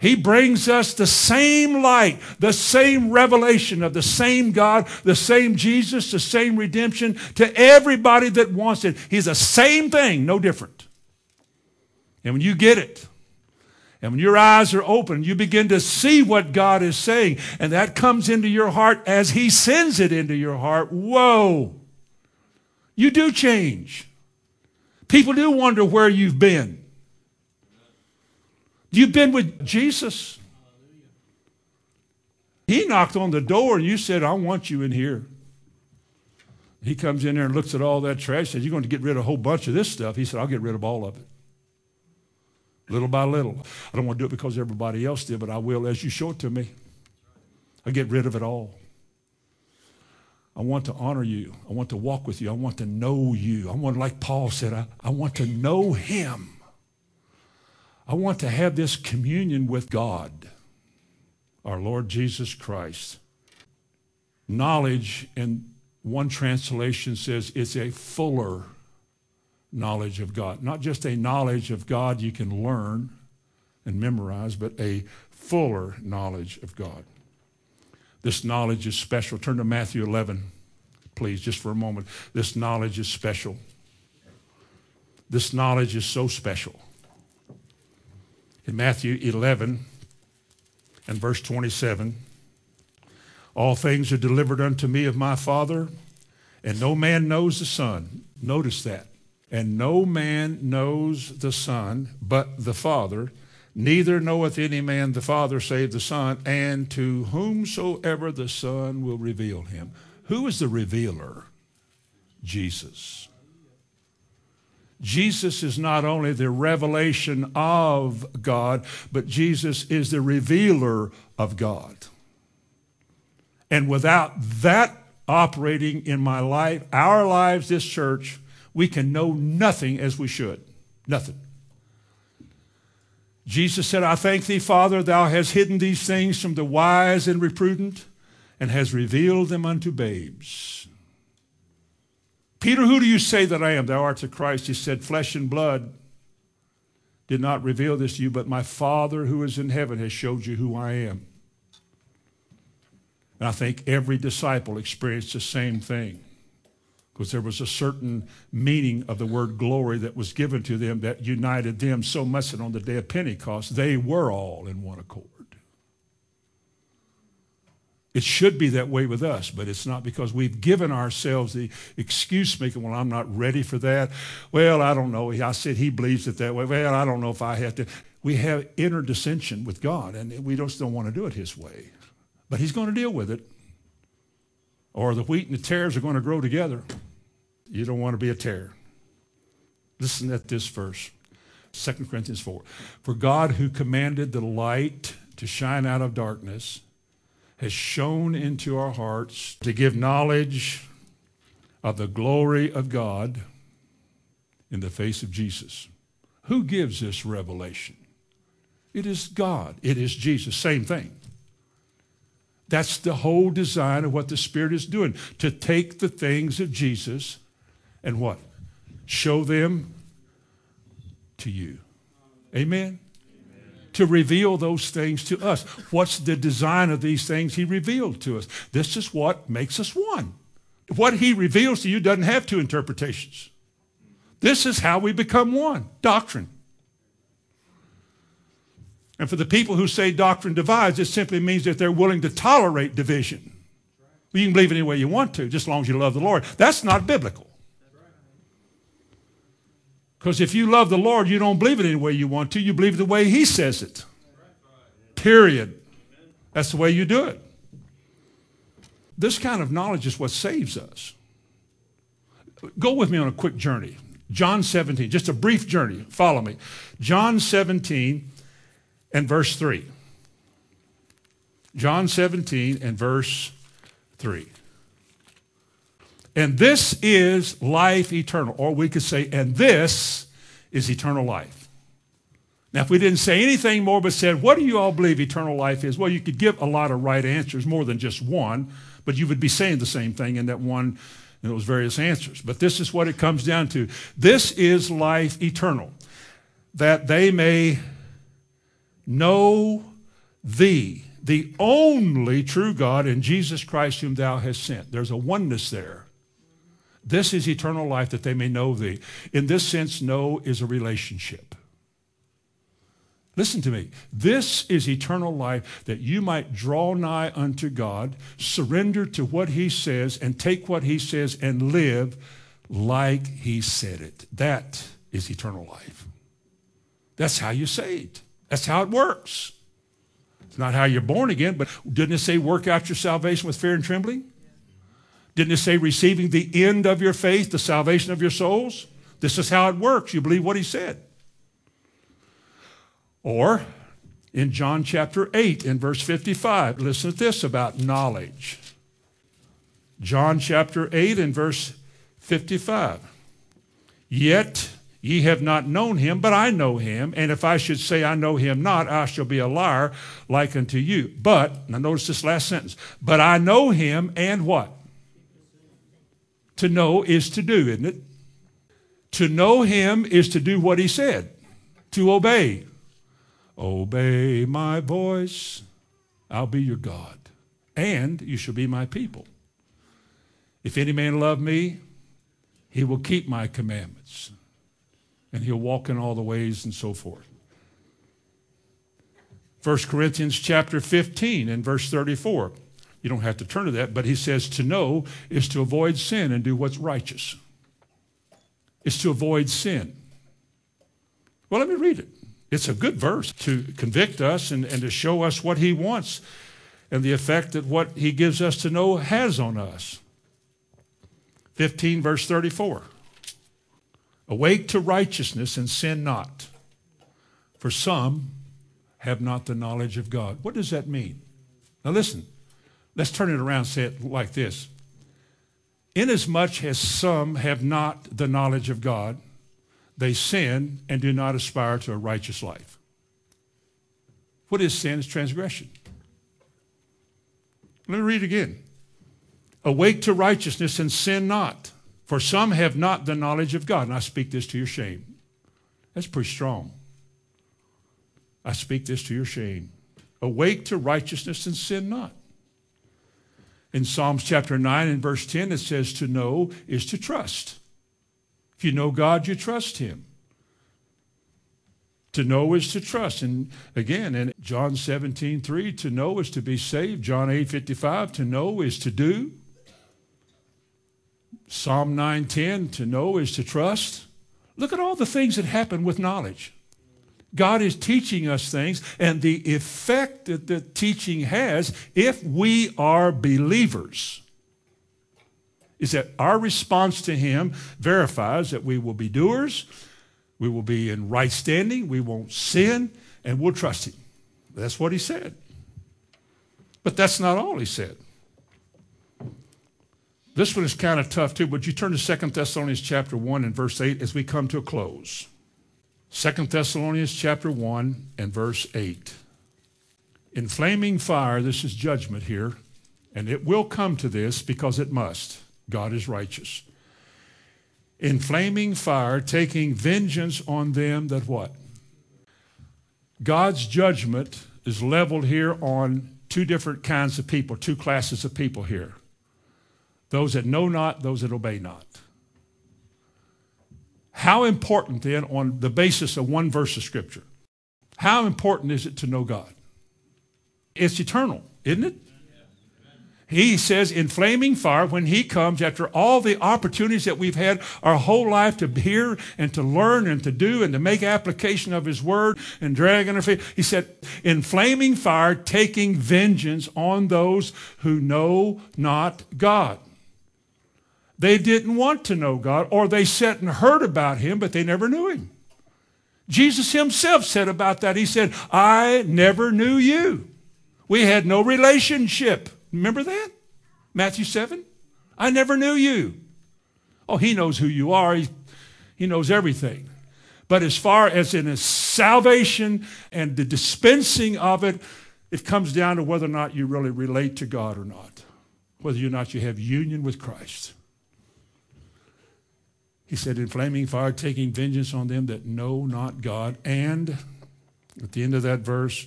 He brings us the same light, the same revelation of the same God, the same Jesus, the same redemption to everybody that wants it. He's the same thing, no different. And when you get it, and when your eyes are open, you begin to see what God is saying, and that comes into your heart as he sends it into your heart. Whoa! You do change. People do wonder where you've been. You've been with Jesus. He knocked on the door and you said, I want you in here. He comes in there and looks at all that trash, says, you're going to get rid of a whole bunch of this stuff. He said, I'll get rid of all of it. Little by little. I don't want to do it because everybody else did, but I will as you show it to me. I get rid of it all. I want to honor you. I want to walk with you. I want to know you. I want, like Paul said, I want to know him. I want to have this communion with God, our Lord Jesus Christ. Knowledge, and one translation says it's a fuller knowledge of God. Not just a knowledge of God you can learn and memorize, but a fuller knowledge of God. This knowledge is special. Turn to Matthew 11, please, just for a moment. This knowledge is special. This knowledge is so special. In Matthew 11 and verse 27, all things are delivered unto me of my Father, and no man knows the Son. Notice that. And no man knows the Son but the Father, neither knoweth any man the Father save the Son, and to whomsoever the Son will reveal him. Who is the revealer? Jesus. Jesus is not only the revelation of God, but Jesus is the revealer of God. And without that operating in my life, our lives, this church, we can know nothing as we should. Nothing. Jesus said, I thank thee, Father, thou hast hidden these things from the wise and prudent, and hast revealed them unto babes. Peter, who do you say that I am? Thou art the Christ. He said, flesh and blood did not reveal this to you, but my Father who is in heaven has showed you who I am. And I think every disciple experienced the same thing, because there was a certain meaning of the word glory that was given to them that united them so much that on the day of Pentecost, they were all in one accord. It should be that way with us, but it's not, because we've given ourselves the excuse making, well, I'm not ready for that. Well, I don't know. I said he believes it that way. Well, I don't know if I have to. We have inner dissension with God, and we just don't want to do it his way. But he's going to deal with it, or the wheat and the tares are going to grow together. You don't want to be a tare. Listen at this verse, 2 Corinthians 4. For God, who commanded the light to shine out of darkness, has shone into our hearts to give knowledge of the glory of God in the face of Jesus. Who gives this revelation? It is God. It is Jesus. Same thing. That's the whole design of what the Spirit is doing, to take the things of Jesus and what? Show them to you. Amen? To reveal those things to us. What's the design of these things he revealed to us? This is what makes us one. What he reveals to you doesn't have two interpretations. This is how we become one. Doctrine. And for the people who say doctrine divides, it simply means that they're willing to tolerate division. You can believe any way you want to, just as long as you love the Lord. That's not biblical. Because if you love the Lord, you don't believe it any way you want to. You believe the way he says it. Period. That's the way you do it. This kind of knowledge is what saves us. Go with me on a quick journey. John 17, just a brief journey. Follow me. John 17 and verse 3. John 17 and verse 3. And this is life eternal. Or we could say, and this is eternal life. Now, if we didn't say anything more but said, what do you all believe eternal life is? Well, you could give a lot of right answers, more than just one, but you would be saying the same thing in that one, in those various answers. But this is what it comes down to. This is life eternal, that they may know thee, the only true God, and Jesus Christ whom thou hast sent. There's a oneness there. This is eternal life, that they may know thee. In this sense, know is a relationship. Listen to me. This is eternal life, that you might draw nigh unto God, surrender to what he says, and take what he says and live like he said it. That is eternal life. That's how you're saved. That's how it works. It's not how you're born again, but didn't it say work out your salvation with fear and trembling? Didn't it say receiving the end of your faith, the salvation of your souls? This is how it works. You believe what he said. Or in John chapter 8 in verse 55. Listen to this about knowledge. John chapter 8 and verse 55. Yet ye have not known him, but I know him. And if I should say I know him not, I shall be a liar like unto you. But, now notice this last sentence, but I know him and what? To know is to do, isn't it? To know him is to do what he said, to obey. Obey my voice, I'll be your God, and you shall be my people. If any man love me, he will keep my commandments, and he'll walk in all the ways and so forth. 1 Corinthians chapter 15 and verse 34. You don't have to turn to that, but he says to know is to avoid sin and do what's righteous. It's to avoid sin. Well, let me read it. It's a good verse to convict us and to show us what he wants and the effect that what he gives us to know has on us. 15 verse 34. Awake to righteousness and sin not, for some have not the knowledge of God. What does that mean? Now listen, let's turn it around and say it like this. Inasmuch as some have not the knowledge of God, they sin and do not aspire to a righteous life. What is sin? It's transgression. Let me read again. Awake to righteousness and sin not, for some have not the knowledge of God. And I speak this to your shame. That's pretty strong. I speak this to your shame. Awake to righteousness and sin not. In Psalms chapter 9 and verse 10, it says to know is to trust. If you know God, you trust him. To know is to trust. And again, in John 17:3, to know is to be saved. John 8:55, to know is to do. Psalm 9:10, to know is to trust. Look at all the things that happen with knowledge. God is teaching us things, and the effect that the teaching has, if we are believers, is that our response to him verifies that we will be doers, we will be in right standing, we won't sin, and we'll trust him. That's what he said. But that's not all he said. This one is kind of tough too. Would you turn to 2 Thessalonians chapter 1 and verse 8 as we come to a close? 2 Thessalonians chapter 1 and verse 8. In flaming fire, this is judgment here, and it will come to this because it must. God is righteous. In flaming fire, taking vengeance on them that what? God's judgment is leveled here on two different kinds of people, two classes of people here. Those that know not, those that obey not. How important then, on the basis of one verse of Scripture, how important is it to know God? It's eternal, isn't it? He says in flaming fire, when he comes, after all the opportunities that we've had our whole life to hear and to learn and to do and to make application of his word and drag in our feet, he said, in flaming fire, taking vengeance on those who know not God. They didn't want to know God, or they sat and heard about him, but they never knew him. Jesus himself said about that. He said, I never knew you. We had no relationship. Remember that? Matthew 7? I never knew you. Oh, he knows who you are. He knows everything. But as far as in his salvation and the dispensing of it, it comes down to whether or not you really relate to God or not, whether or not you have union with Christ. He said, in flaming fire, taking vengeance on them that know not God. And at the end of that verse,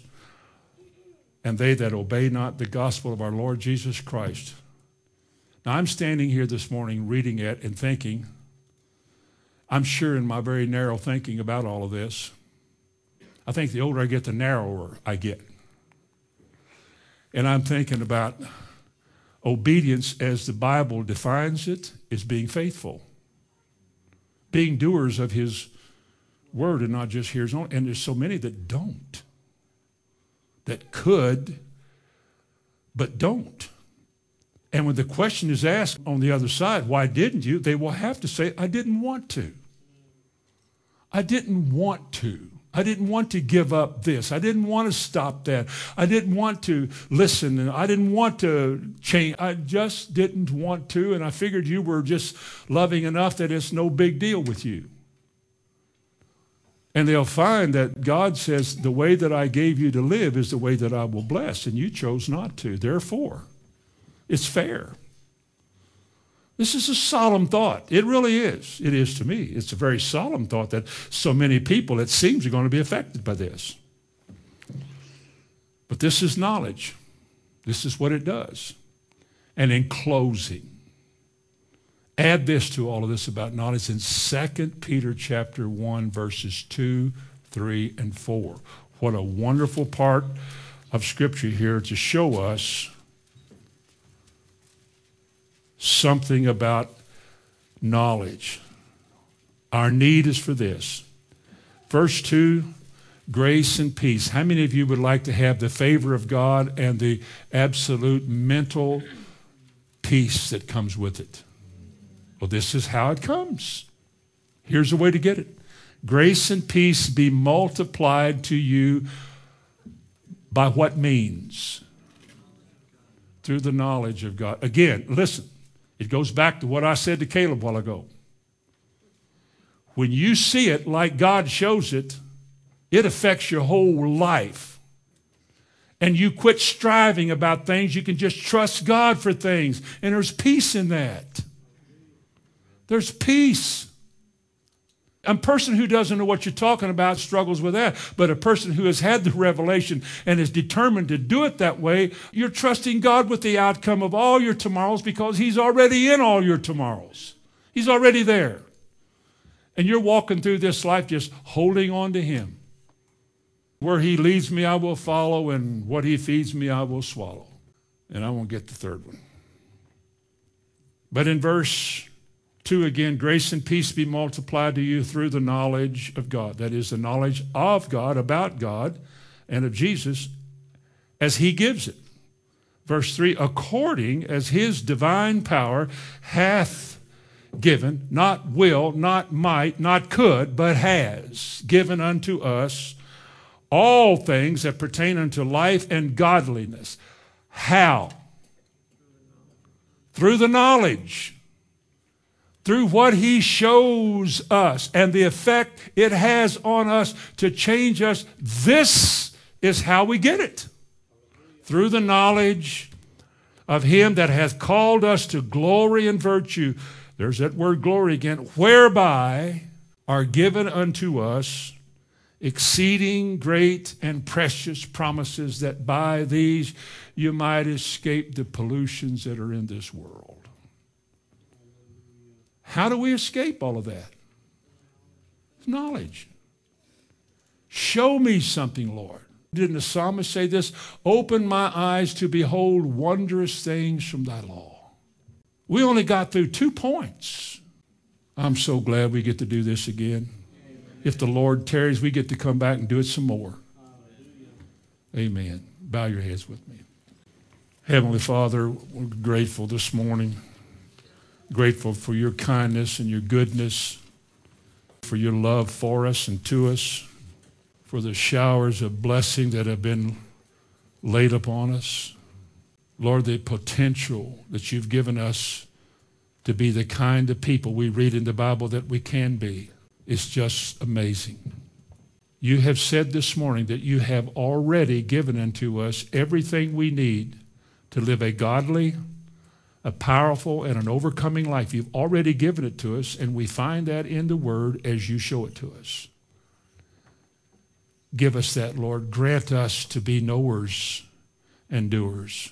and they that obey not the gospel of our Lord Jesus Christ. Now, I'm standing here this morning reading it and thinking, I'm sure in my very narrow thinking about all of this, I think the older I get, the narrower I get. And I'm thinking about obedience as the Bible defines it is being faithful, being doers of his word and not just hearers only. And there's so many that don't. That could, but don't. And when the question is asked on the other side, why didn't you? They will have to say, I didn't want to. I didn't want to. I didn't want to give up this. I didn't want to stop that. I didn't want to listen, and I didn't want to change. I just didn't want to, and I figured you were just loving enough that it's no big deal with you. And they'll find that God says, the way that I gave you to live is the way that I will bless, and you chose not to. Therefore, it's fair. This is a solemn thought. It really is. It is to me. It's a very solemn thought that so many people, it seems, are going to be affected by this. But this is knowledge. This is what it does. And in closing, add this to all of this about knowledge in 2 Peter chapter 1, verses 2, 3, and 4. What a wonderful part of Scripture here to show us something about knowledge. Our need is for this. Verse 2, grace and peace. How many of you would like to have the favor of God and the absolute mental peace that comes with it? Well, this is how it comes. Here's a way to get it. Grace and peace be multiplied to you by what means? Through the knowledge of God. Again, listen. It goes back to what I said to Caleb a while ago. When you see it like God shows it, it affects your whole life. And you quit striving about things. You can just trust God for things. And there's peace in that. There's peace. A person who doesn't know what you're talking about struggles with that. But a person who has had the revelation and is determined to do it that way, you're trusting God with the outcome of all your tomorrows because he's already in all your tomorrows. He's already there. And you're walking through this life just holding on to him. Where he leads me, I will follow, and what he feeds me, I will swallow. And I won't get the third one. But in verse 2 again, grace and peace be multiplied to you through the knowledge of God. That is the knowledge of God, about God, and of Jesus as he gives it. Verse 3, according as his divine power hath given, not will, not might, not could, but has given unto us all things that pertain unto life and godliness. How? Through the knowledge. Through what he shows us and the effect it has on us to change us, this is how we get it. Through the knowledge of him that hath called us to glory and virtue. There's that word glory again. Whereby are given unto us exceeding great and precious promises, that by these you might escape the pollutions that are in this world. How do we escape all of that? Knowledge. Show me something, Lord. Didn't the psalmist say this? Open my eyes to behold wondrous things from thy law. We only got through 2 points. I'm so glad we get to do this again. Amen. If the Lord tarries, we get to come back and do it some more. Hallelujah. Amen. Bow your heads with me. Heavenly Father, we're grateful this morning. Grateful for your kindness and your goodness, for your love for us and to us, for the showers of blessing that have been laid upon us. Lord, the potential that you've given us to be the kind of people we read in the Bible that we can be is just amazing. You have said this morning that you have already given unto us everything we need to live a godly, a powerful, and an overcoming life. You've already given it to us, and we find that in the Word as you show it to us. Give us that, Lord. Grant us to be knowers and doers.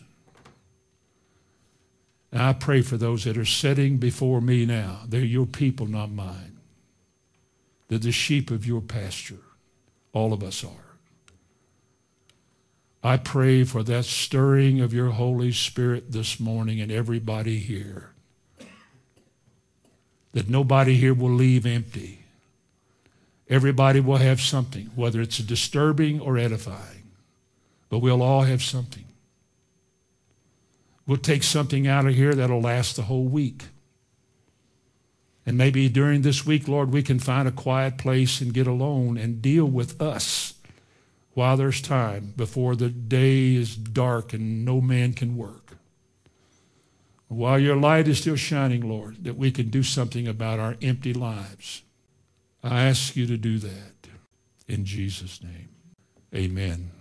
And I pray for those that are sitting before me now. They're your people, not mine. They're the sheep of your pasture. All of us are. I pray for that stirring of your Holy Spirit this morning and everybody here, that nobody here will leave empty. Everybody will have something, whether it's disturbing or edifying, but we'll all have something. We'll take something out of here that'll last the whole week. And maybe during this week, Lord, we can find a quiet place and get alone and deal with us while there's time, before the day is dark and no man can work. While your light is still shining, Lord, that we can do something about our empty lives. I ask you to do that in Jesus' name. Amen.